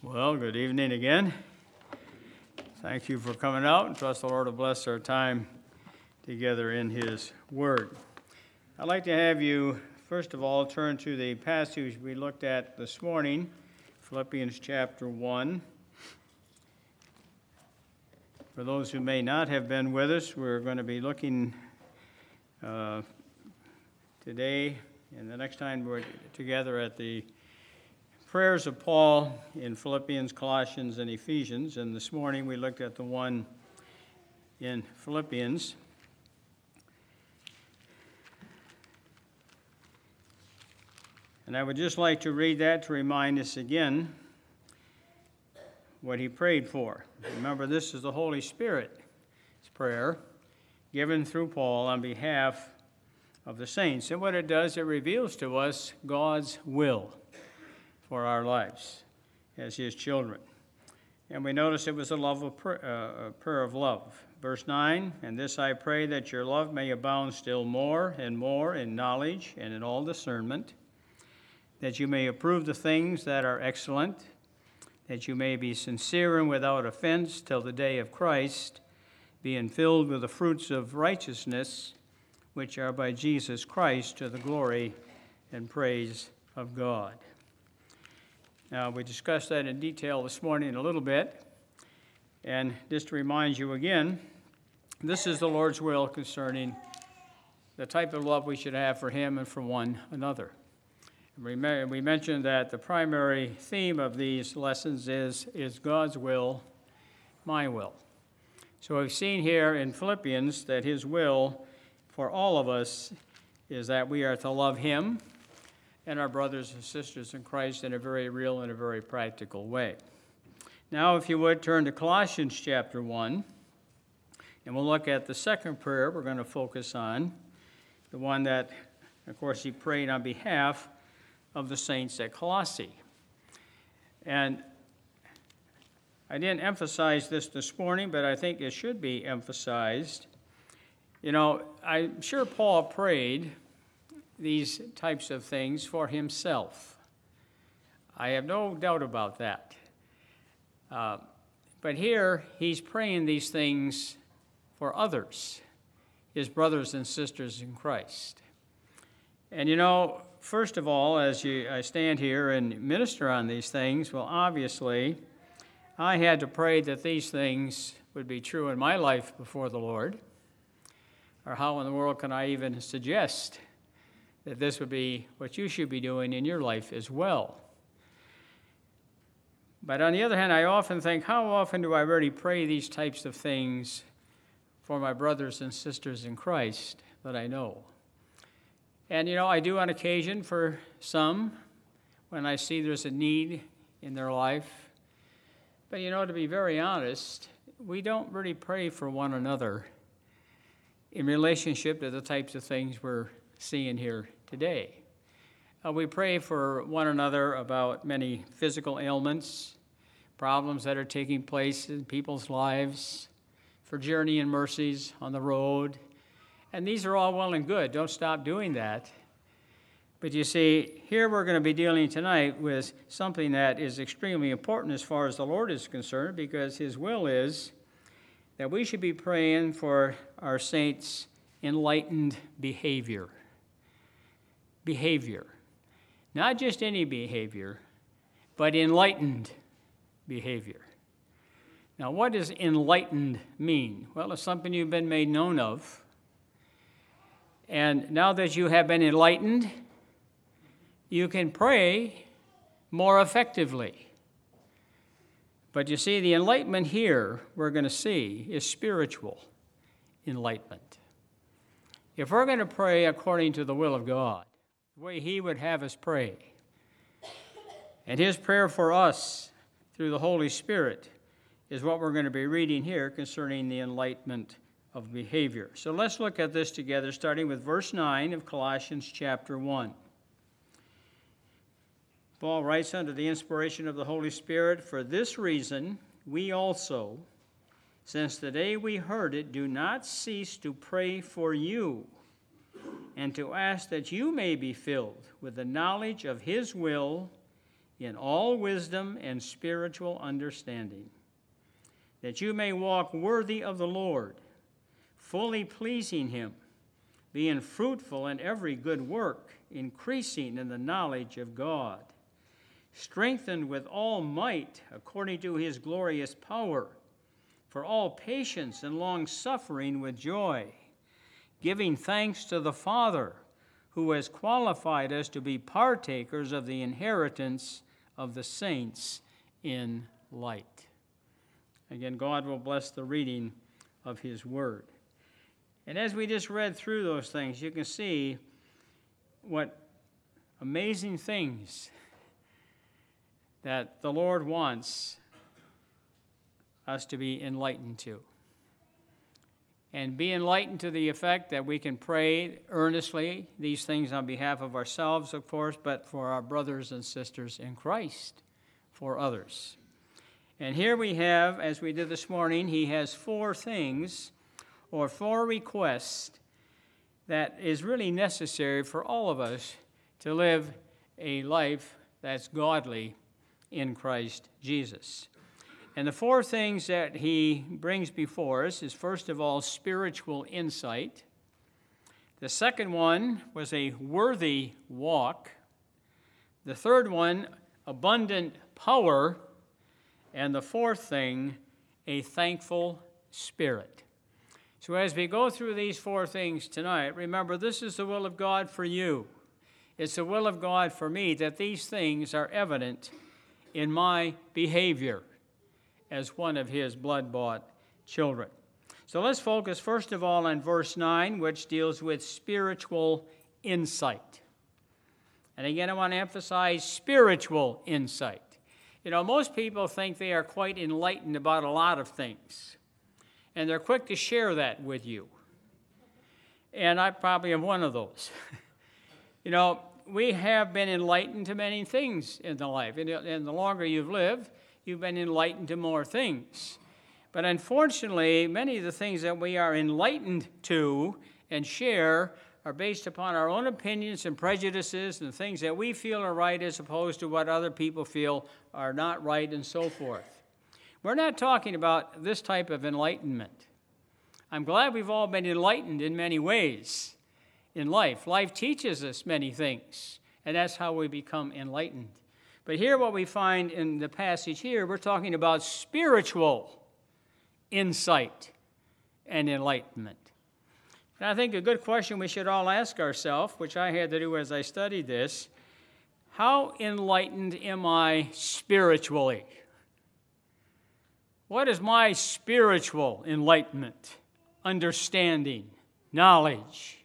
Well, good evening again. Thank you for coming out, and trust the Lord to bless our time together in His Word. I'd like to have you, first of all, turn to the passage we looked at this morning, Philippians chapter 1. For those who may not have been with us, we're going to be looking today and the next time we're together at the prayers of Paul in Philippians, Colossians, and Ephesians. And this morning we looked at the one in Philippians. And I would just like to read that to remind us again what he prayed for. Remember, this is the Holy Spirit's prayer given through Paul on behalf of the saints. And what it does, it reveals to us God's will for our lives as His children. And we notice it was a love of prayer of love. Verse 9, "And this I pray, that your love may abound still more in knowledge and in all discernment, that you may approve the things that are excellent, that you may be sincere and without offense till the day of Christ, being filled with the fruits of righteousness, which are by Jesus Christ, to the glory and praise of God." Now, we discussed that in detail this morning a little bit, and just to remind you again, this is the Lord's will concerning the type of love we should have for Him and for one another. And we mentioned that the primary theme of these lessons is God's will, my will. So we've seen here in Philippians that His will for all of us is that we are to love Him and our brothers and sisters in Christ in a very real and a very practical way. Now, if you would, turn to Colossians chapter 1, and we'll look at the second prayer we're going to focus on, the one that, of course, he prayed on behalf of the saints at Colossae. And I didn't emphasize this morning, but I think it should be emphasized. You know, I'm sure Paul prayed these types of things for himself. I have no doubt about that. But here, he's praying these things for others, his brothers and sisters in Christ. And you know, first of all, I stand here and minister on these things, well, obviously, I had to pray that these things would be true in my life before the Lord. Or how in the world can I even suggest that this would be what you should be doing in your life as well? But on the other hand, I often think, how often do I really pray these types of things for my brothers and sisters in Christ that I know? And, you know, I do on occasion for some when I see there's a need in their life. But, you know, to be very honest, we don't really pray for one another in relationship to the types of things we're seeing here today. We pray for one another about many physical ailments, problems that are taking place in people's lives, for journey and mercies on the road. And these are all well and good. Don't stop doing that. But you see, here we're going to be dealing tonight with something that is extremely important as far as the Lord is concerned, because His will is that we should be praying for our saints' enlightened behavior. Behavior. Not just any behavior, but enlightened behavior. Now, what does enlightened mean? Well, it's something you've been made known of. And now that you have been enlightened, you can pray more effectively. But you see, the enlightenment here we're going to see is spiritual enlightenment. If we're going to pray according to the will of God, the way He would have us pray, and His prayer for us through the Holy Spirit is what we're going to be reading here concerning the enlightenment of behavior. So let's look at this together, starting with verse 9 of Colossians chapter 1. Paul writes, "Under the inspiration of the Holy Spirit, for this reason we also, since the day we heard it, do not cease to pray for you and to ask that you may be filled with the knowledge of His will in all wisdom and spiritual understanding, that you may walk worthy of the Lord, fully pleasing him, being fruitful in every good work, increasing in the knowledge of God, strengthened with all might according to his glorious power, for all patience and long-suffering with joy, giving thanks to the Father, who has qualified us to be partakers of the inheritance of the saints in light. Again, God will bless the reading of his word. And as we just read through those things, you can see what amazing things that the Lord wants us to be enlightened to. And be enlightened to the effect that we can pray earnestly these things on behalf of ourselves, of course, but for our brothers and sisters in Christ, for others. And here we have, as we did this morning, he has four things or four requests that is really necessary for all of us to live a life that's godly in Christ Jesus. And the four things that he brings before us is, first of all, spiritual insight. The second one was a worthy walk. The third one, abundant power. And the fourth thing, a thankful spirit. So as we go through these four things tonight, remember, this is the will of God for you. It's the will of God for me that these things are evident in my behavior as one of his blood-bought children. So let's focus first of all on verse 9, which deals with spiritual insight. And again, I want to emphasize spiritual insight. You know, most people think they are quite enlightened about a lot of things, and they're quick to share that with you. And I probably am one of those. You know, we have been enlightened to many things in the life, and the longer you've lived, you've been enlightened to more things. But unfortunately, many of the things that we are enlightened to and share are based upon our own opinions and prejudices and things that we feel are right as opposed to what other people feel are not right and so forth. We're not talking about this type of enlightenment. I'm glad we've all been enlightened in many ways in life. Life teaches us many things, and that's how we become enlightened. But here what we find in the passage here, we're talking about spiritual insight and enlightenment. And I think a good question we should all ask ourselves, which I had to do as I studied this, how enlightened am I spiritually? What is my spiritual enlightenment, understanding, knowledge?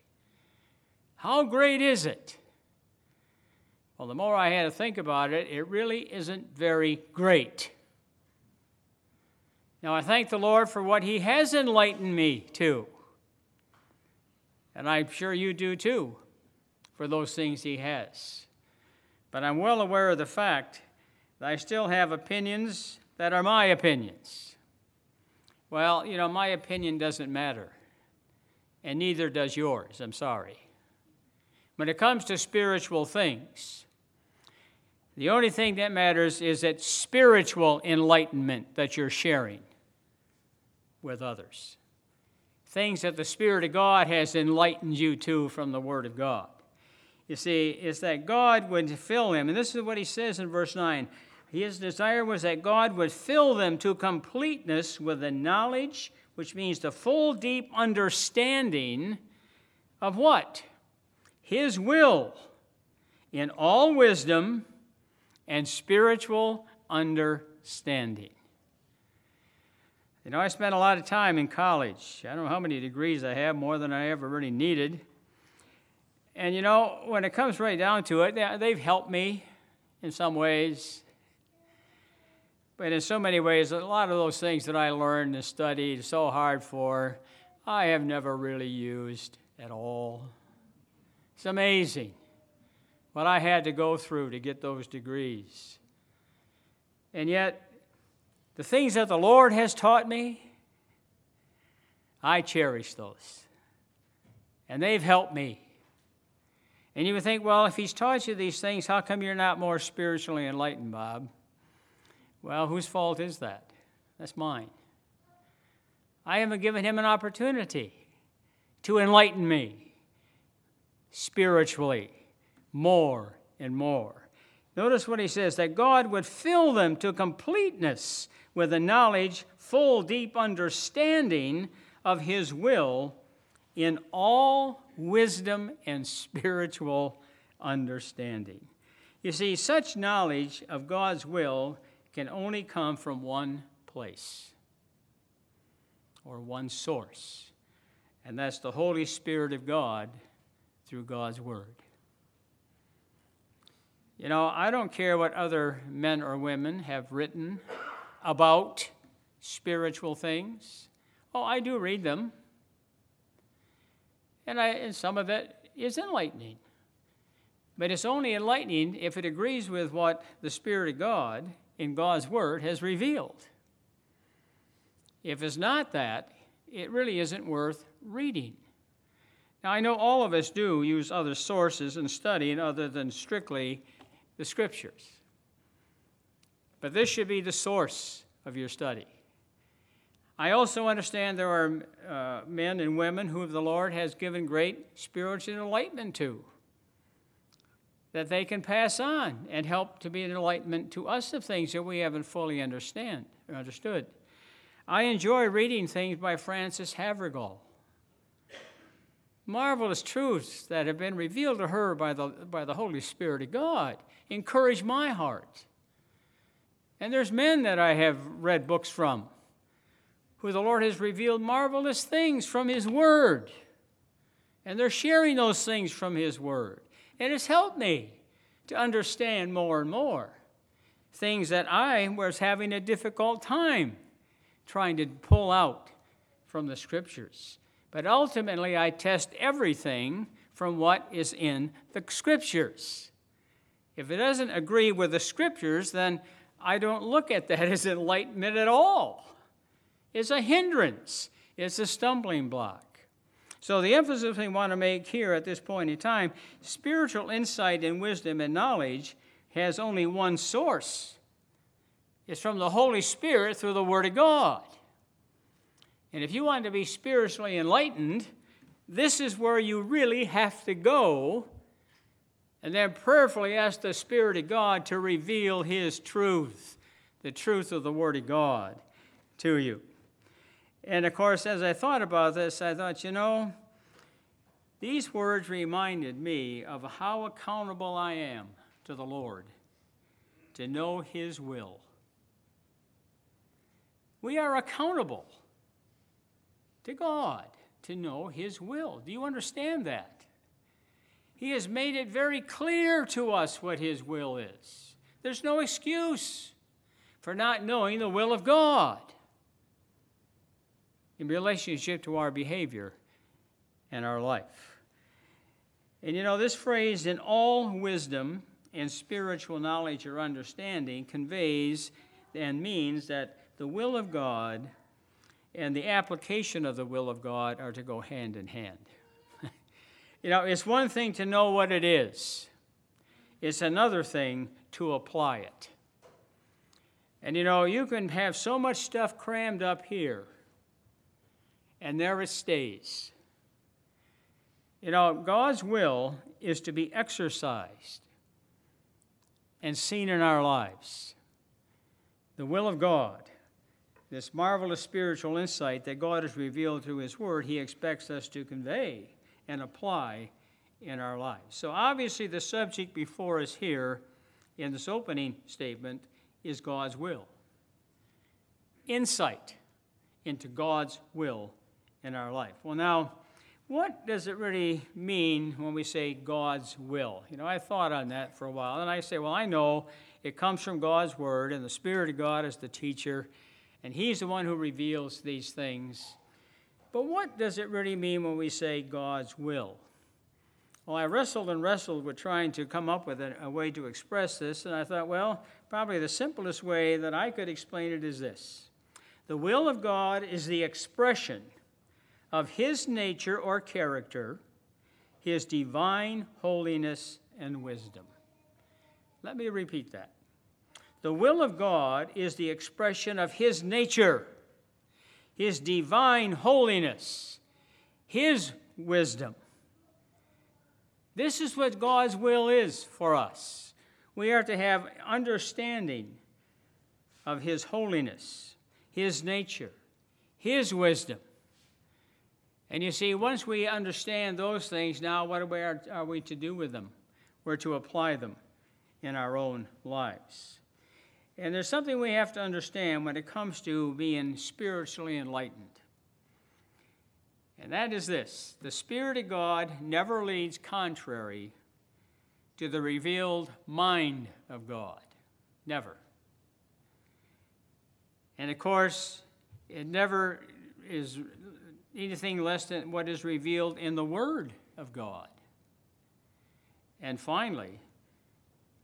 How great is it? Well, the more I had to think about it, it really isn't very great. Now, I thank the Lord for what he has enlightened me to. And I'm sure you do too, for those things he has. But I'm well aware of the fact that I still have opinions that are my opinions. Well, you know, my opinion doesn't matter. And neither does yours, I'm sorry. When it comes to spiritual things, the only thing that matters is that spiritual enlightenment that you're sharing with others. Things that the Spirit of God has enlightened you to from the Word of God. You see, it's that God would fill them. And this is what he says in verse 9. His desire was that God would fill them to completeness with the knowledge, which means the full, deep understanding of what? His will in all wisdom and spiritual understanding. You know, I spent a lot of time in college. I don't know how many degrees I have, more than I ever really needed. And, you know, when it comes right down to it, they've helped me in some ways. But in so many ways, a lot of those things that I learned and studied so hard for, I have never really used at all. It's amazing what I had to go through to get those degrees. And yet, the things that the Lord has taught me, I cherish those. And they've helped me. And you would think, well, if he's taught you these things, how come you're not more spiritually enlightened, Bob? Well, whose fault is that? That's mine. I haven't given him an opportunity to enlighten me spiritually more and more. Notice what he says, that God would fill them to completeness with a knowledge, full, deep understanding of his will in all wisdom and spiritual understanding. You see, such knowledge of God's will can only come from one place or one source, and that's the Holy Spirit of God through God's Word. You know, I don't care what other men or women have written about spiritual things. Oh, I do read them. And some of it is enlightening. But it's only enlightening if it agrees with what the Spirit of God in God's Word has revealed. If it's not that, it really isn't worth reading. Now, I know all of us do use other sources and studying other than strictly the Scriptures. But this should be the source of your study. I also understand there are men and women who the Lord has given great spiritual enlightenment to, that they can pass on and help to be an enlightenment to us of things that we haven't fully understood. I enjoy reading things by Frances Havergal. Marvelous truths that have been revealed to her by the Holy Spirit of God encourage my heart. And there's men that I have read books from who the Lord has revealed marvelous things from his Word. And they're sharing those things from his Word. And it's helped me to understand more and more things that I was having a difficult time trying to pull out from the Scriptures. But ultimately, I test everything from what is in the Scriptures. If it doesn't agree with the Scriptures, then I don't look at that as enlightenment at all. It's a hindrance. It's a stumbling block. So the emphasis we want to make here at this point in time, spiritual insight and wisdom and knowledge has only one source. It's from the Holy Spirit through the Word of God. And if you want to be spiritually enlightened, this is where you really have to go and then prayerfully ask the Spirit of God to reveal his truth, the truth of the Word of God to you. And, of course, as I thought about this, I thought, you know, these words reminded me of how accountable I am to the Lord to know his will. We are accountable to God to know his will. Do you understand that? He has made it very clear to us what his will is. There's no excuse for not knowing the will of God in relationship to our behavior and our life. And you know, this phrase, in all wisdom and spiritual knowledge or understanding, conveys and means that the will of God and the application of the will of God are to go hand in hand. You know, it's one thing to know what it is. It's another thing to apply it. And you know, you can have so much stuff crammed up here, and there it stays. You know, God's will is to be exercised and seen in our lives. The will of God, this marvelous spiritual insight that God has revealed through his Word, he expects us to convey and apply in our lives. So obviously the subject before us here in this opening statement is God's will. Insight into God's will in our life. Well, now, what does it really mean when we say God's will? You know, I thought on that for a while, and I say, well, I know it comes from God's Word, and the Spirit of God is the teacher, and he's the one who reveals these things. But what does it really mean when we say God's will? Well, I wrestled with trying to come up with a way to express this, and I thought, well, probably the simplest way that I could explain it is this. The will of God is the expression of his nature or character, his divine holiness and wisdom. Let me repeat that. The will of God is the expression of his nature, his divine holiness, his wisdom. This is what God's will is for us. We are to have understanding of his holiness, his nature, his wisdom. And you see, once we understand those things, now what are we to do with them? We're to apply them in our own lives. And there's something we have to understand when it comes to being spiritually enlightened. And that is this: the Spirit of God never leads contrary to the revealed mind of God. Never. And of course, it never is anything less than what is revealed in the Word of God. And finally,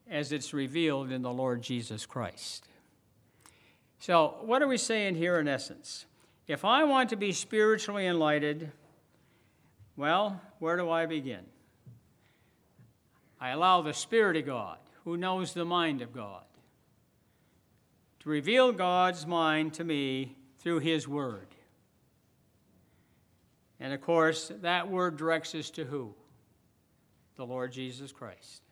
as it's revealed in the Lord Jesus Christ. So, what are we saying here in essence? If I want to be spiritually enlightened, well, where do I begin? I allow the Spirit of God, who knows the mind of God, to reveal God's mind to me through his word. And of course, that word directs us to who? The Lord Jesus Christ.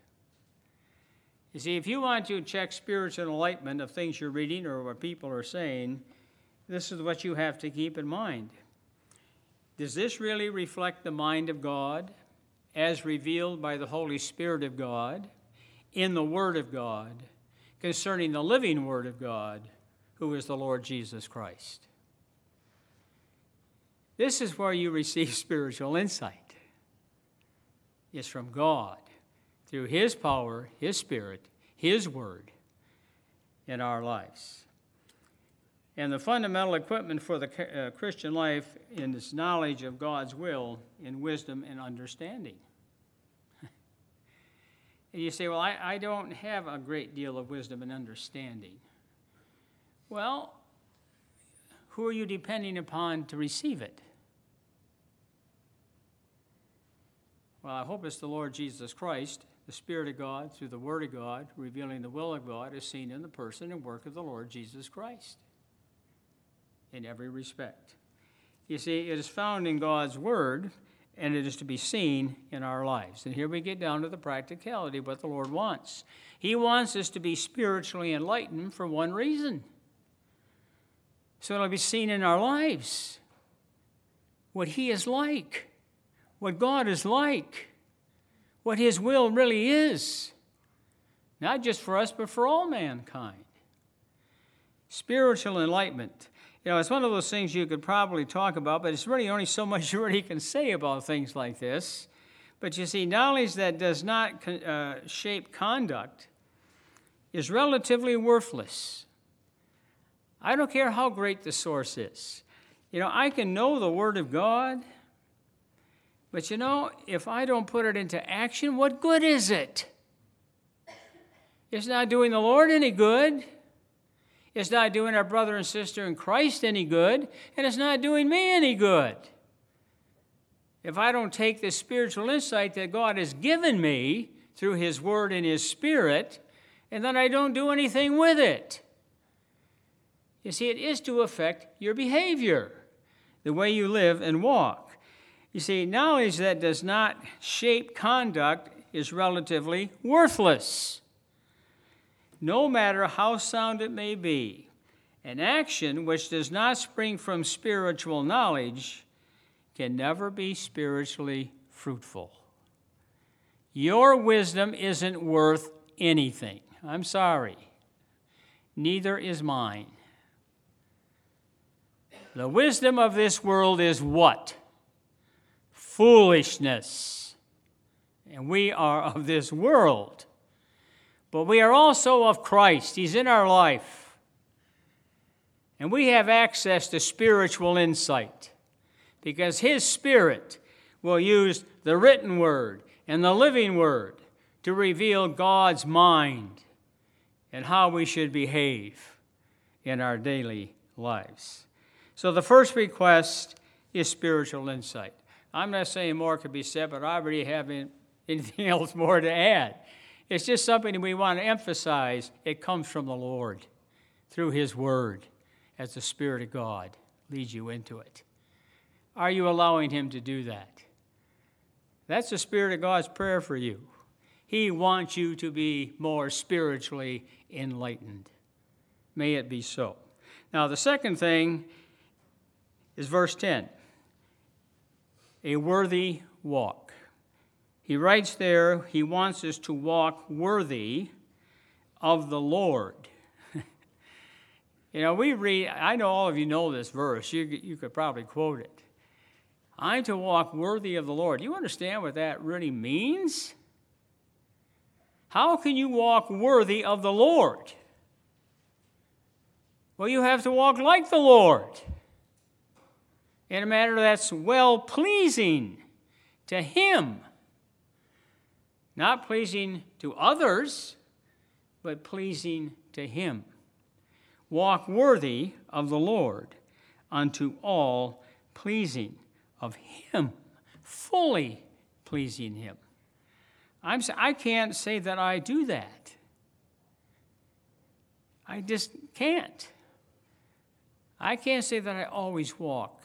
You see, if you want to check spiritual enlightenment of things you're reading or what people are saying, this is what you have to keep in mind. Does this really reflect the mind of God as revealed by the Holy Spirit of God in the Word of God concerning the living Word of God, who is the Lord Jesus Christ? This is where you receive spiritual insight. It's from God, through his power, his Spirit, his Word in our lives. And the fundamental equipment for the Christian life in this knowledge of God's will in wisdom and understanding. And you say, well, I don't have a great deal of wisdom and understanding. Well, who are you depending upon to receive it? Well, I hope it's the Lord Jesus Christ, the Spirit of God, through the Word of God, revealing the will of God as seen in the person and work of the Lord Jesus Christ. In every respect. You see, it is found in God's Word, and it is to be seen in our lives. And here we get down to the practicality of what the Lord wants. He wants us to be spiritually enlightened for one reason. So it'll be seen in our lives. What he is like. What God is like. What his will really is. Not just for us, but for all mankind. Spiritual enlightenment. You know, it's one of those things you could probably talk about, but it's really only so much you really can say about things like this. But you see, knowledge that does not shape conduct is relatively worthless. I don't care how great the source is. You know, I can know the Word of God, but you know, if I don't put it into action, what good is it? It's not doing the Lord any good. It's not doing our brother and sister in Christ any good, and it's not doing me any good. If I don't take the spiritual insight that God has given me through his Word and his Spirit, and then I don't do anything with it. You see, it is to affect your behavior, the way you live and walk. You see, knowledge that does not shape conduct is relatively worthless. No matter how sound it may be, an action which does not spring from spiritual knowledge can never be spiritually fruitful. Your wisdom isn't worth anything. I'm sorry. Neither is mine. The wisdom of this world is what? Foolishness. And we are of this world. But we are also of Christ. He's in our life. And we have access to spiritual insight because his Spirit will use the written Word and the living Word to reveal God's mind and how we should behave in our daily lives. So the first request is spiritual insight. I'm not saying more could be said, but I already have anything else more to add. It's just something that we want to emphasize. It comes from the Lord through His Word as the Spirit of God leads you into it. Are you allowing Him to do that? That's the Spirit of God's prayer for you. He wants you to be more spiritually enlightened. May it be so. Now, the second thing is verse 10, a worthy walk. He writes there, he wants us to walk worthy of the Lord. You know, we read, I know all of you know this verse. You could probably quote it. I'm to walk worthy of the Lord. Do you understand what that really means? How can you walk worthy of the Lord? Well, you have to walk like the Lord in a manner that's well-pleasing to Him. Not pleasing to others, but pleasing to Him. Walk worthy of the Lord, unto all pleasing of Him, fully pleasing Him. I can't say that I do that. I just can't. I can't say that I always walk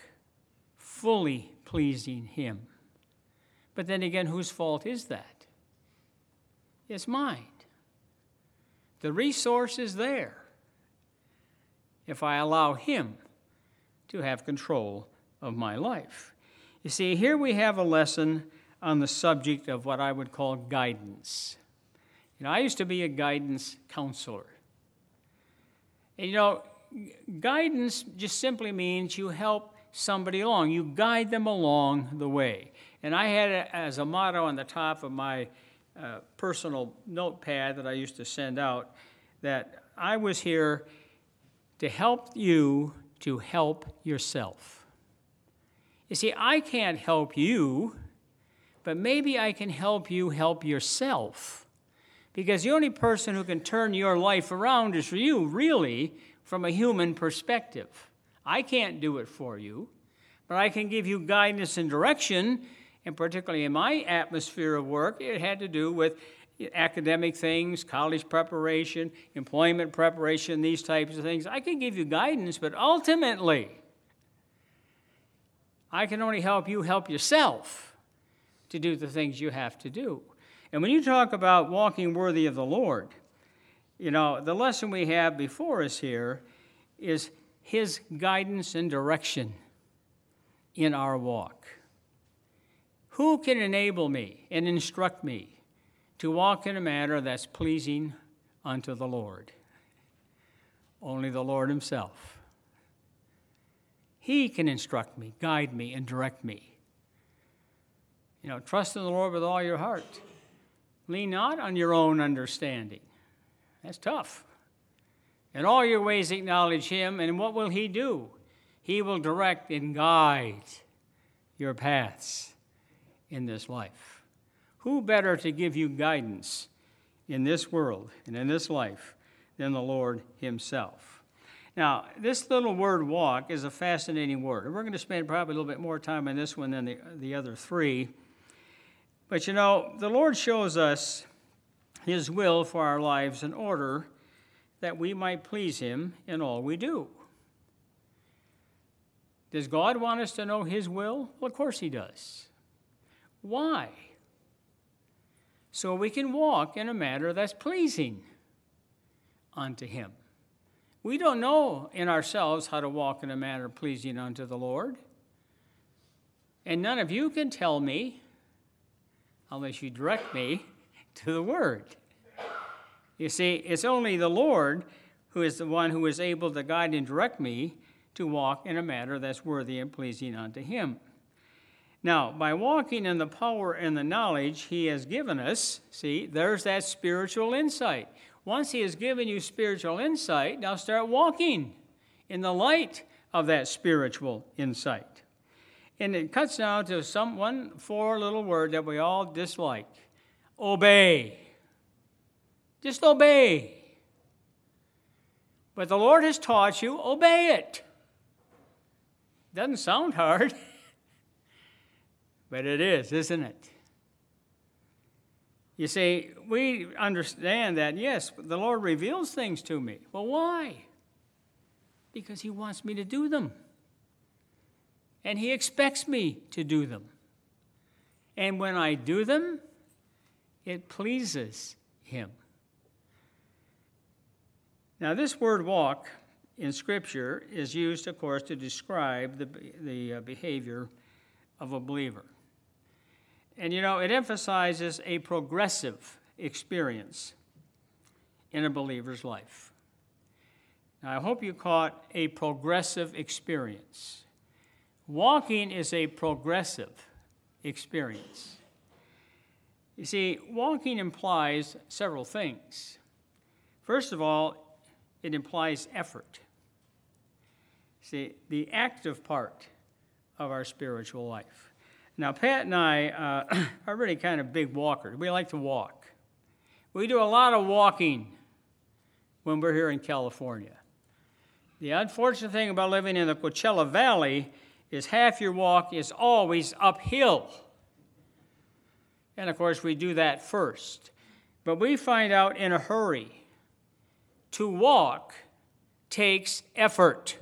fully pleasing Him. But then again, whose fault is that? It's mine. The resource is there if I allow Him to have control of my life. You see, here we have a lesson on the subject of what I would call guidance. You know, I used to be a guidance counselor. And, you know, guidance just simply means you help somebody along. You guide them along the way. And I had as a motto on the top of my personal notepad that I used to send out that I was here to help you to help yourself. You see, I can't help you, but maybe I can help you help yourself. Because the only person who can turn your life around is you, really, from a human perspective. I can't do it for you, but I can give you guidance and direction, and particularly in my atmosphere of work, it had to do with academic things, college preparation, employment preparation, these types of things. I can give you guidance, but ultimately, I can only help you help yourself to do the things you have to do. And when you talk about walking worthy of the Lord, you know, the lesson we have before us here is His guidance and direction in our walk. Who can enable me and instruct me to walk in a manner that's pleasing unto the Lord? Only the Lord Himself. He can instruct me, guide me, and direct me. You know, trust in the Lord with all your heart. Lean not on your own understanding. That's tough. In all your ways acknowledge Him, and what will He do? He will direct and guide your paths in this life. Who better to give you guidance in this world and in this life than the Lord Himself? Now, this little word walk is a fascinating word. And we're going to spend probably a little bit more time on this one than the other three. But, you know, the Lord shows us His will for our lives in order that we might please Him in all we do. Does God want us to know His will? Well, of course He does. Why? So we can walk in a manner that's pleasing unto Him. We don't know in ourselves how to walk in a manner pleasing unto the Lord. And none of you can tell me, unless you direct me, to the Word. You see, it's only the Lord who is the one who is able to guide and direct me to walk in a manner that's worthy and pleasing unto Him. Now, by walking in the power and the knowledge He has given us, see, there's that spiritual insight. Once He has given you spiritual insight, now start walking in the light of that spiritual insight. And it cuts down to one little word that we all dislike. Obey. Just obey. But the Lord has taught you, obey it. Doesn't sound hard. But it is, isn't it? You see, we understand that, yes, the Lord reveals things to me. Well, why? Because he wants me to do them. And he expects me to do them. And when I do them, it pleases him. Now, this word walk in Scripture is used, of course, to describe the behavior of a believer. And, you know, it emphasizes a progressive experience in a believer's life. Now, I hope you caught a progressive experience. Walking is a progressive experience. You see, walking implies several things. First of all, it implies effort. See, the active part of our spiritual life. Now, Pat and I are really kind of big walkers. We like to walk. We do a lot of walking when we're here in California. The unfortunate thing about living in the Coachella Valley is half your walk is always uphill. And, of course, we do that first. But we find out in a hurry. To walk takes effort.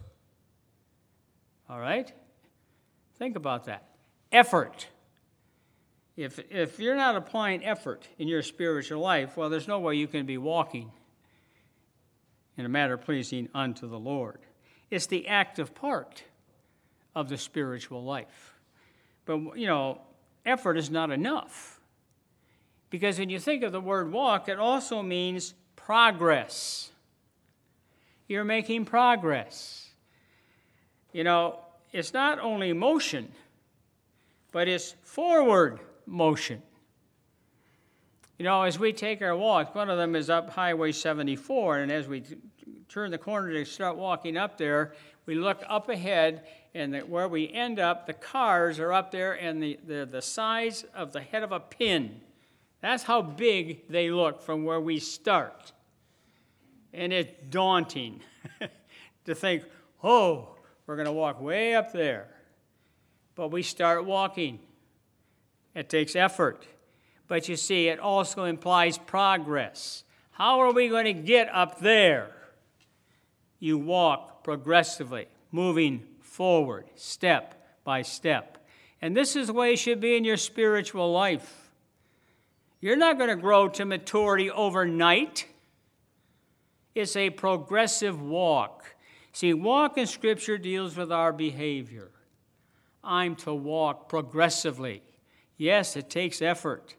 All right? Think about that. Effort. If you're not applying effort in your spiritual life, well, there's no way you can be walking in a matter pleasing unto the Lord. It's the active part of the spiritual life. But, you know, effort is not enough. Because when you think of the word walk, it also means progress. You're making progress. You know, it's not only motion, but it's forward motion. You know, as we take our walk, one of them is up Highway 74, and as we turn the corner to start walking up there, we look up ahead, and where we end up, the cars are up there, and the size of the head of a pin. That's how big they look from where we start. And it's daunting to think, oh, we're going to walk way up there. But we start walking. It takes effort. But you see, it also implies progress. How are we going to get up there? You walk progressively, moving forward, step by step. And this is the way it should be in your spiritual life. You're not going to grow to maturity overnight. It's a progressive walk. See, walk in Scripture deals with our behavior. I'm to walk progressively. Yes, it takes effort,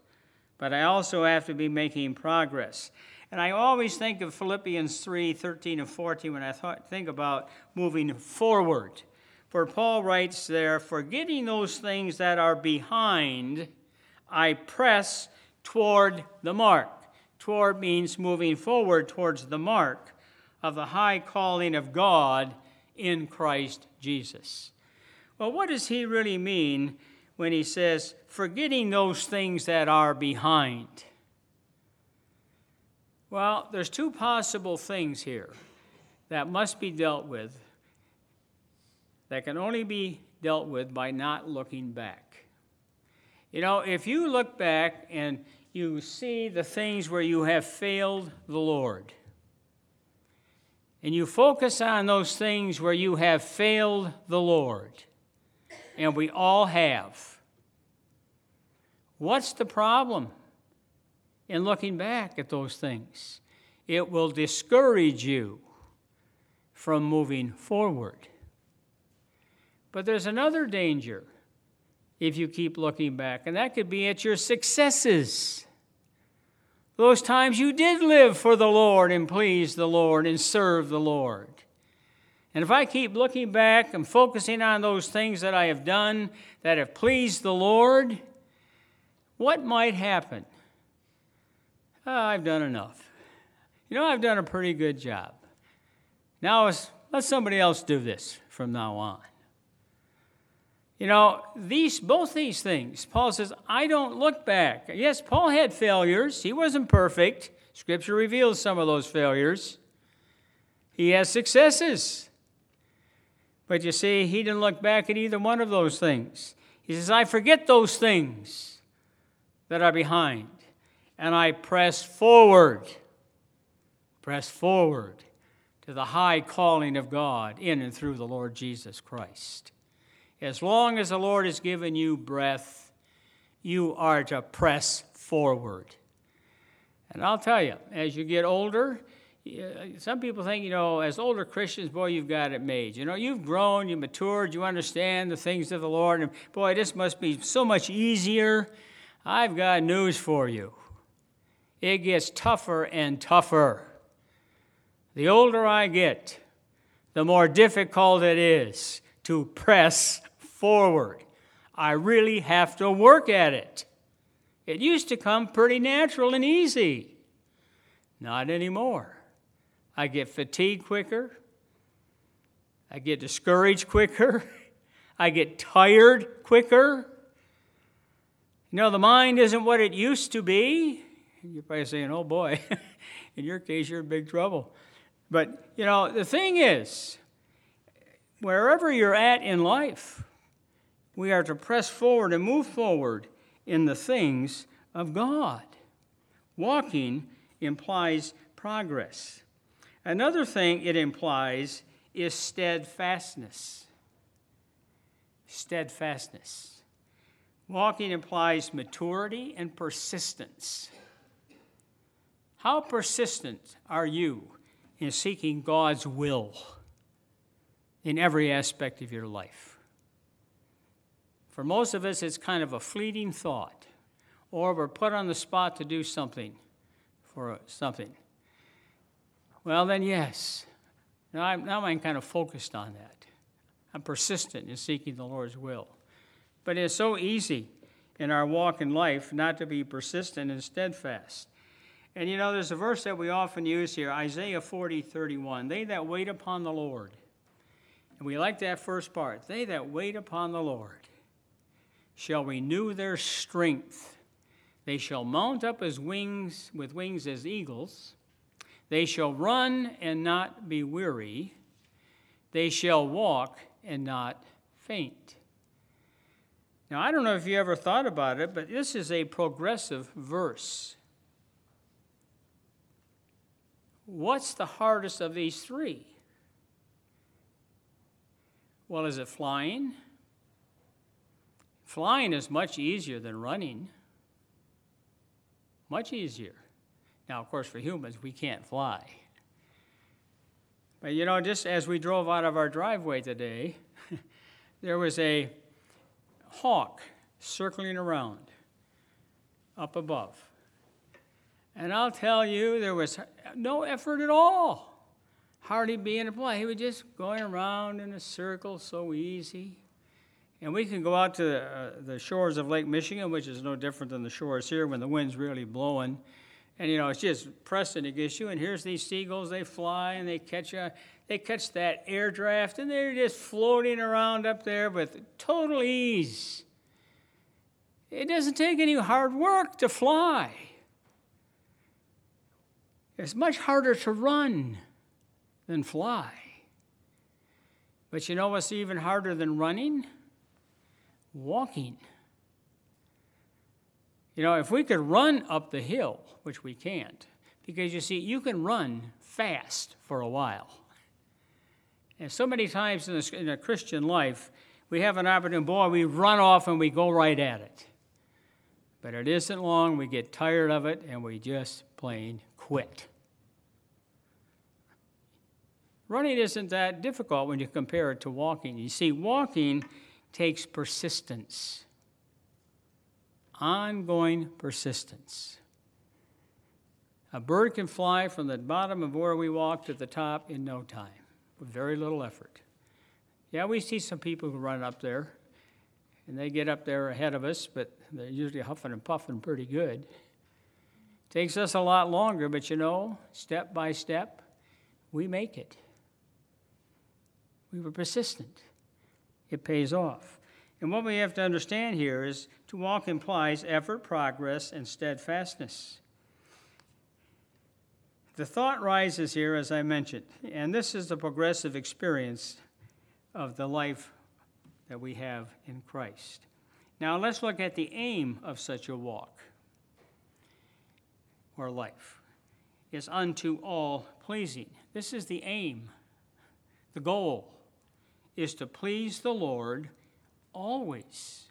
but I also have to be making progress. And I always think of Philippians 3:13 and 14 when I think about moving forward. For Paul writes there, forgetting those things that are behind, I press toward the mark. Toward means moving forward towards the mark of the high calling of God in Christ Jesus. Well, what does he really mean when he says, forgetting those things that are behind? Well, there's two possible things here that must be dealt with, that can only be dealt with by not looking back. You know, if you look back and you see the things where you have failed the Lord, and you focus on those things where you have failed the Lord, and we all have. What's the problem in looking back at those things? It will discourage you from moving forward. But there's another danger if you keep looking back, and that could be at your successes. Those times you did live for the Lord and please the Lord and serve the Lord. And if I keep looking back and focusing on those things that I have done that have pleased the Lord, what might happen? Oh, I've done enough. You know, I've done a pretty good job. Now let somebody else do this from now on. You know, both these things, Paul says, I don't look back. Yes, Paul had failures. He wasn't perfect. Scripture reveals some of those failures. He has successes. But you see, he didn't look back at either one of those things. He says, I forget those things that are behind, and I press forward to the high calling of God in and through the Lord Jesus Christ. As long as the Lord has given you breath, you are to press forward. And I'll tell you, as you get older, some people think, as older Christians, boy, you've got it made. You've grown, you matured, you understand the things of the Lord, and boy, this must be so much easier. I've got news for you. It gets tougher and tougher. The older I get, the more difficult it is to press forward. I really have to work at it. It used to come pretty natural and easy. Not anymore. I get fatigued quicker. I get discouraged quicker. I get tired quicker. The mind isn't what it used to be. You're probably saying, oh boy, in your case, you're in big trouble. But, the thing is, wherever you're at in life, we are to press forward and move forward in the things of God. Walking implies progress. Another thing it implies is steadfastness. Steadfastness. Walking implies maturity and persistence. How persistent are you in seeking God's will in every aspect of your life? For most of us, it's kind of a fleeting thought, or we're put on the spot to do something for something. Well, then, yes. Now I'm kind of focused on that. I'm persistent in seeking the Lord's will. But it's so easy in our walk in life not to be persistent and steadfast. And there's a verse that we often use here, Isaiah 40:31. They that wait upon the Lord. And we like that first part. They that wait upon the Lord shall renew their strength. They shall mount up as wings with wings as eagles. They shall run and not be weary. They shall walk and not faint. Now, I don't know if you ever thought about it, but this is a progressive verse. What's the hardest of these three? Well, is it flying? Flying is much easier than running. Much easier. Now, of course, for humans, we can't fly. But, just as we drove out of our driveway today, there was a hawk circling around up above. And I'll tell you, there was no effort at all. Hardly being applied. He was just going around in a circle so easy. And we can go out to the shores of Lake Michigan, which is no different than the shores here when the wind's really blowing. And, it's just pressing against you. And here's these seagulls. They fly and they catch you. They catch that air draft, and they're just floating around up there with total ease. It doesn't take any hard work to fly. It's much harder to run than fly. But you know what's even harder than running? Walking. If we could run up the hill, which we can't, because you can run fast for a while. And so many times in a Christian life, we have an opportunity, boy, we run off and we go right at it. But it isn't long, we get tired of it, and we just plain quit. Running isn't that difficult when you compare it to walking. You see, walking takes persistence, ongoing persistence. A bird can fly from the bottom of where we walk to the top in no time, with very little effort. Yeah, we see some people who run up there, and they get up there ahead of us, but they're usually huffing and puffing pretty good. Takes us a lot longer, but step by step, we make it. We were persistent. It pays off. And what we have to understand here is to walk implies effort, progress, and steadfastness. The thought rises here, as I mentioned, and this is the progressive experience of the life that we have in Christ. Now let's look at the aim of such a walk or life. It's unto all pleasing. This is the aim. The goal is to please the Lord always,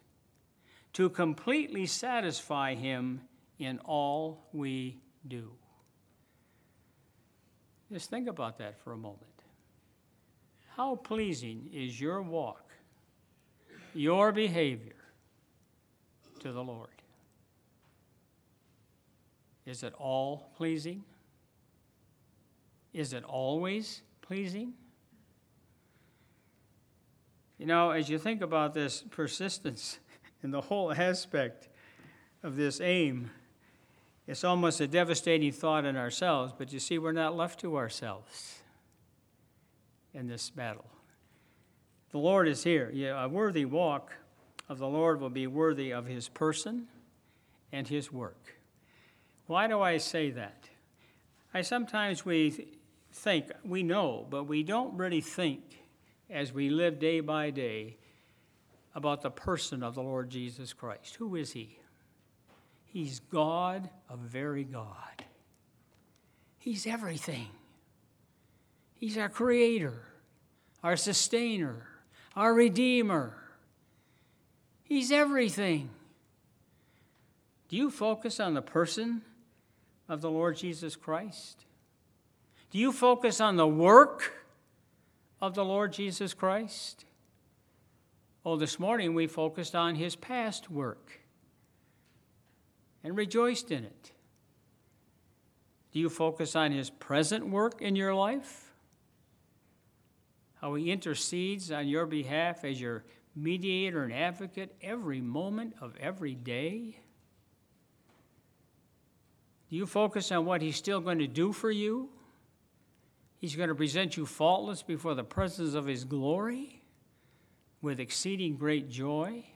to completely satisfy Him in all we do. Just think about that for a moment. How pleasing is your walk, your behavior to the Lord? Is it all pleasing? Is it always pleasing? You know, as you think about this persistence and the whole aspect of this aim, it's almost a devastating thought in ourselves, but you see, we're not left to ourselves in this battle. The Lord is here. Yeah, a worthy walk of the Lord will be worthy of His person and His work. Why do I say that? Sometimes we think, we know, but we don't really think as we live day by day about the person of the Lord Jesus Christ. Who is He? He's God, a very God. He's everything. He's our creator, our sustainer, our redeemer. He's everything. Do you focus on the person of the Lord Jesus Christ? Do you focus on the work of the Lord Jesus Christ? Oh, this morning we focused on His past work and rejoiced in it. Do you focus on His present work in your life? How He intercedes on your behalf as your mediator and advocate every moment of every day? Do you focus on what He's still going to do for you? He's going to present you faultless before the presence of His glory with exceeding great joy.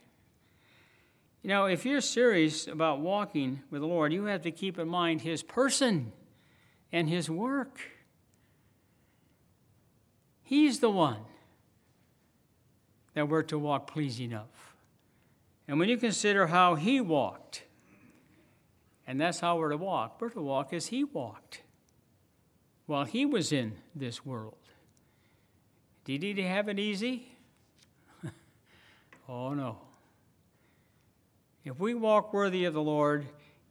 You know, if you're serious about walking with the Lord, you have to keep in mind His person and His work. He's the one that we're to walk pleasing of. And when you consider how He walked, and that's how we're to walk as He walked while He was in this world. Did He have it easy? Oh, no. If we walk worthy of the Lord,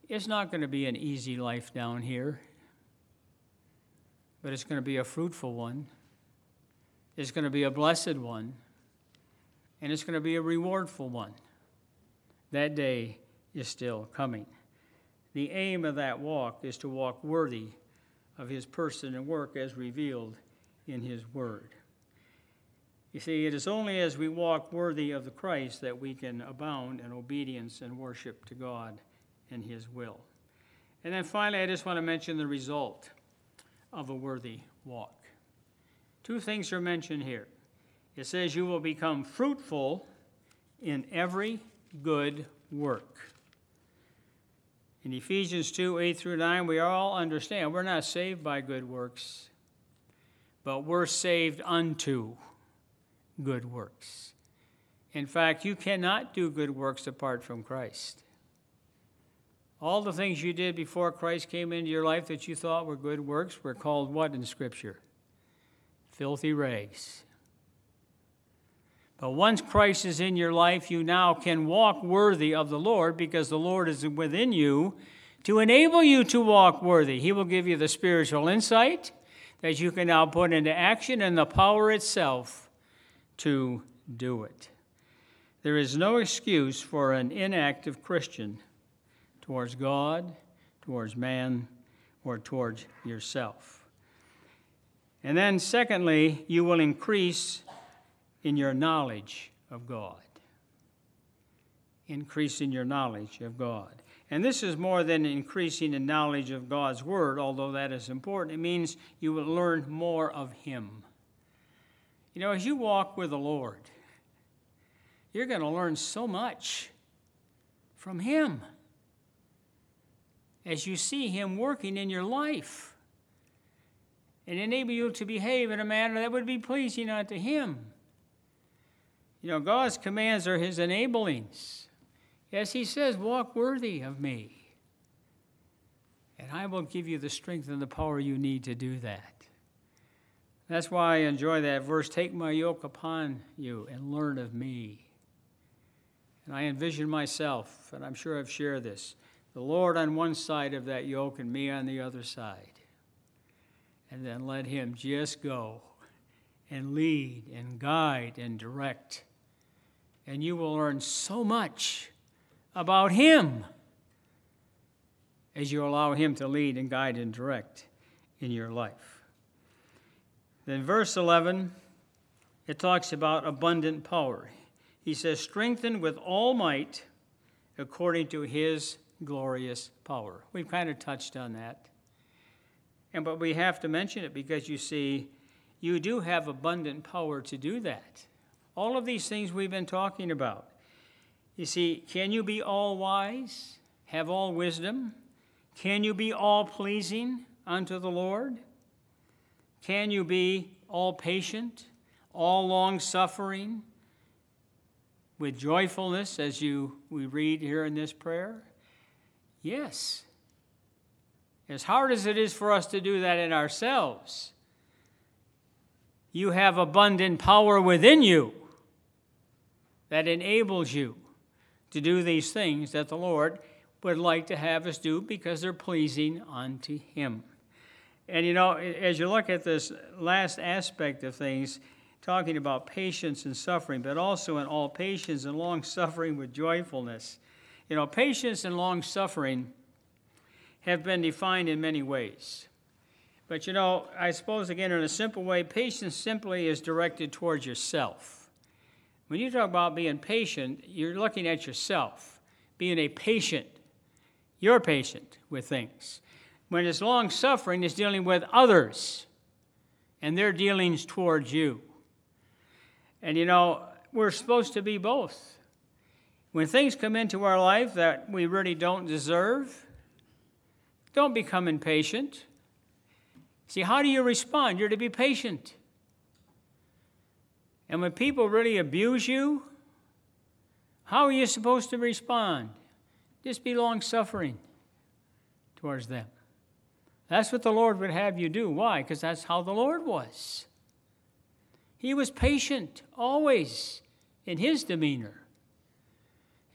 it's not going to be an easy life down here, but it's going to be a fruitful one. It's going to be a blessed one, and it's going to be a rewardful one. That day is still coming. The aim of that walk is to walk worthy of His person and work as revealed in His word. You see, it is only as we walk worthy of the Christ that we can abound in obedience and worship to God and His will. And then finally, I just want to mention the result of a worthy walk. Two things are mentioned here. It says you will become fruitful in every good work. In Ephesians 2, 8 through 9, we all understand we're not saved by good works, but we're saved unto good works. In fact, you cannot do good works apart from Christ. All the things you did before Christ came into your life that you thought were good works were called what in Scripture? Filthy rags. But once Christ is in your life, you now can walk worthy of the Lord because the Lord is within you to enable you to walk worthy. He will give you the spiritual insight that you can now put into action and the power itself to do it. There is no excuse for an inactive Christian towards God, towards man, or towards yourself. And then secondly, you will increase in your knowledge of God. Increasing your knowledge of God. And this is more than increasing in knowledge of God's word, although that is important. It means you will learn more of Him. You know, as you walk with the Lord, you're going to learn so much from Him as you see Him working in your life and enable you to behave in a manner that would be pleasing unto Him. You know, God's commands are His enablings. As he says, walk worthy of me, and I will give you the strength and the power you need to do that. That's why I enjoy that verse, take my yoke upon you and learn of me. And I envision myself, and I'm sure I've shared this, the Lord on one side of that yoke and me on the other side. And then let him just go and lead and guide and direct. And you will learn so much about him as you allow him to lead and guide and direct in your life. Then verse 11, it talks about abundant power. He says, strengthened with all might according to his glorious power. We've kind of touched on that. But we have to mention it because you see, you do have abundant power to do that. All of these things we've been talking about. You see, can you be all wise? Have all wisdom? Can you be all pleasing unto the Lord? Can you be all patient, all long-suffering, with joyfulness as we read here in this prayer? Yes. As hard as it is for us to do that in ourselves, you have abundant power within you that enables you to do these things that the Lord would like to have us do because they're pleasing unto him. And, as you look at this last aspect of things, talking about patience and suffering, but also in all patience and long-suffering with joyfulness. Patience and long-suffering have been defined in many ways. But, I suppose, again, in a simple way, patience simply is directed towards yourself. When you talk about being patient, you're looking at yourself, being a patient. You're patient with things. When it's long-suffering, it's dealing with others and their dealings towards you. And, we're supposed to be both. When things come into our life that we really don't deserve, don't become impatient. See, how do you respond? You're to be patient. And when people really abuse you, how are you supposed to respond? Just be long-suffering towards them. That's what the Lord would have you do. Why? Because that's how the Lord was. He was patient always in his demeanor.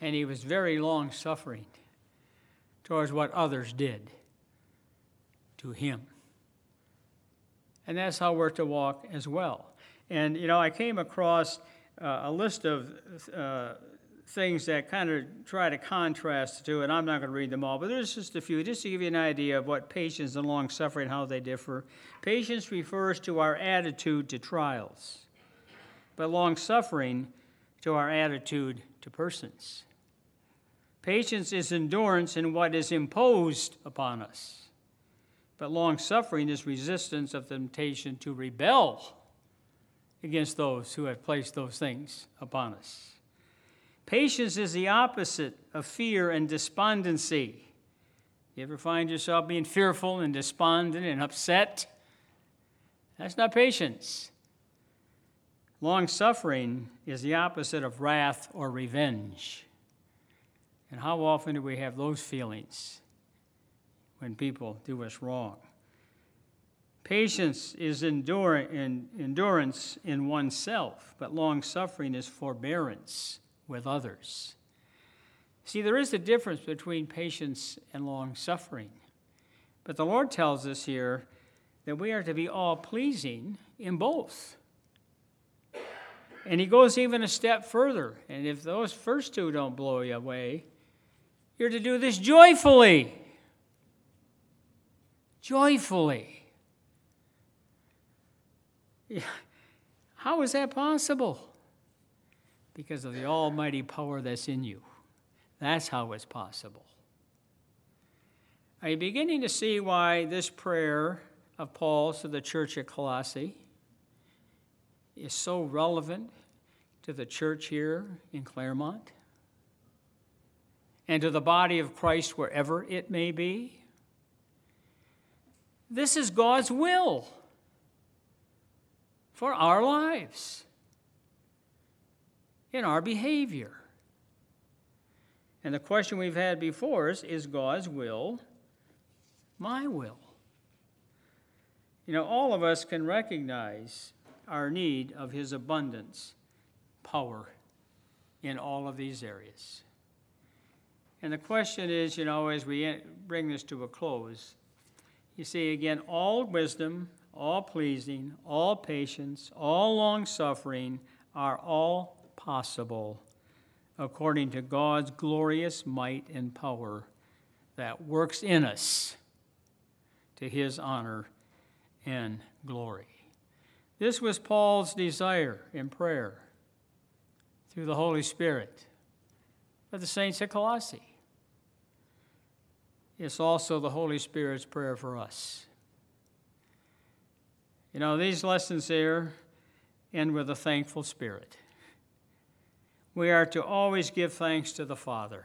And he was very long-suffering towards what others did to him. And that's how we're to walk as well. And, I came across a list of things that kind of try to contrast to, and I'm not going to read them all, but there's just a few, just to give you an idea of what patience and long-suffering, how they differ. Patience refers to our attitude to trials, but long-suffering to our attitude to persons. Patience is endurance in what is imposed upon us, but long-suffering is resistance of temptation to rebel against those who have placed those things upon us. Patience is the opposite of fear and despondency. You ever find yourself being fearful and despondent and upset? That's not patience. Long-suffering is the opposite of wrath or revenge. And how often do we have those feelings when people do us wrong? Patience is endurance in oneself, but long-suffering is forbearance with others. See, there is a difference between patience and long-suffering. But the Lord tells us here that we are to be all-pleasing in both. And he goes even a step further. And if those first two don't blow you away, you're to do this joyfully. Joyfully. Yeah. How is that possible? Because of the almighty power that's in you. That's how it's possible. Are you beginning to see why this prayer of Paul's to the church at Colossae is so relevant to the church here in Claremont and to the body of Christ wherever it may be? This is God's will for our lives, in our behavior. And the question we've had before us is God's will my will? You know, all of us can recognize our need of His abundance, power in all of these areas. And the question is, you know, as we bring this to a close, you see again, all wisdom, all pleasing, all patience, all long-suffering are all possible according to God's glorious might and power that works in us to His honor and glory. This was Paul's desire in prayer through the Holy Spirit for the saints at Colossae. It's also the Holy Spirit's prayer for us. You know, these lessons here end with a thankful spirit. We are to always give thanks to the Father.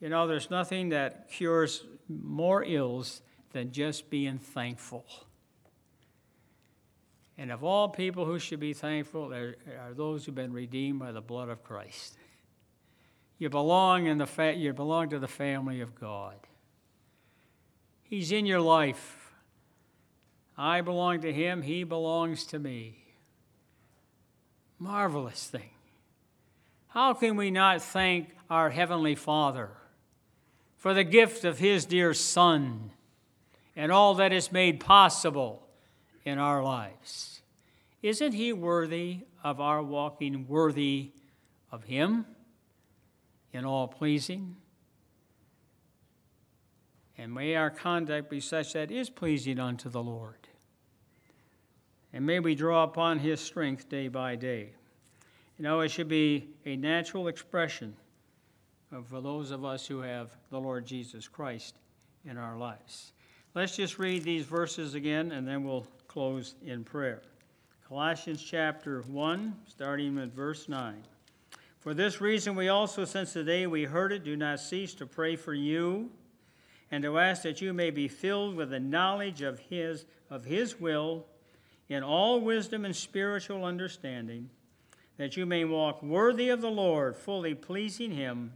You know, there's nothing that cures more ills than just being thankful. And of all people who should be thankful are those who've been redeemed by the blood of Christ. You belong to the family of God. He's in your life. I belong to Him. He belongs to me. Marvelous thing. How can we not thank our Heavenly Father for the gift of His dear Son and all that is made possible in our lives? Isn't He worthy of our walking worthy of Him in all pleasing? And may our conduct be such that is pleasing unto the Lord. And may we draw upon His strength day by day. You know, it should be a natural expression for those of us who have the Lord Jesus Christ in our lives. Let's just read these verses again, and then we'll close in prayer. Colossians chapter 1, starting at verse 9. For this reason we also, since the day we heard it, do not cease to pray for you and to ask that you may be filled with the knowledge of His will in all wisdom and spiritual understanding, that you may walk worthy of the Lord, fully pleasing Him,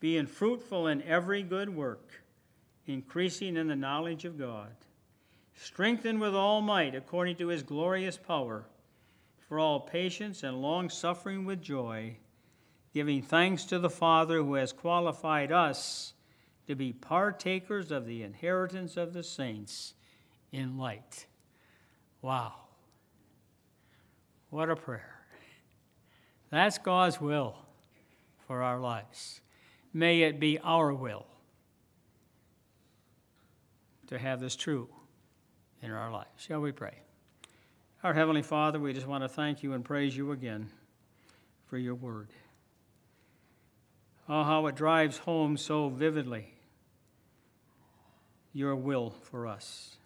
being fruitful in every good work, increasing in the knowledge of God, strengthened with all might according to His glorious power, for all patience and long-suffering with joy, giving thanks to the Father who has qualified us to be partakers of the inheritance of the saints in light. Wow. What a prayer. That's God's will for our lives. May it be our will to have this true in our lives. Shall we pray? Our Heavenly Father, we just want to thank You and praise You again for Your word. Oh, how it drives home so vividly Your will for us.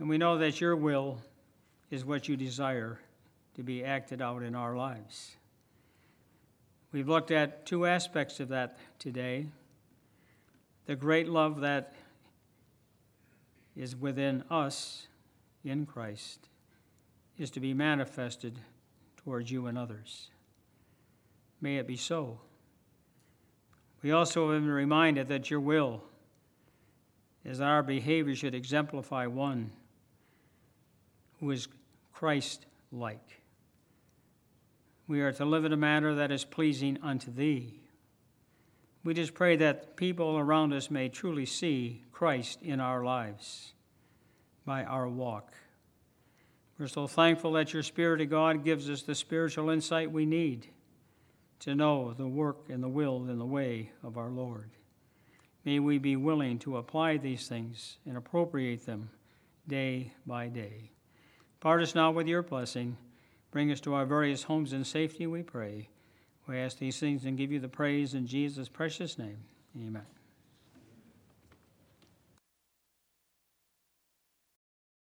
And we know that Your will is what You desire to be acted out in our lives. We've looked at two aspects of that today. The great love that is within us in Christ is to be manifested towards you and others. May it be so. We also have been reminded that your will is that our behavior should exemplify one who is Christ-like. We are to live in a manner that is pleasing unto Thee. We just pray that people around us may truly see Christ in our lives by our walk. We're so thankful that your Spirit of God gives us the spiritual insight we need to know the work and the will and the way of our Lord. May we be willing to apply these things and appropriate them day by day. Part us now with your blessing. Bring us to our various homes in safety, we pray. We ask these things and give you the praise in Jesus' precious name. Amen.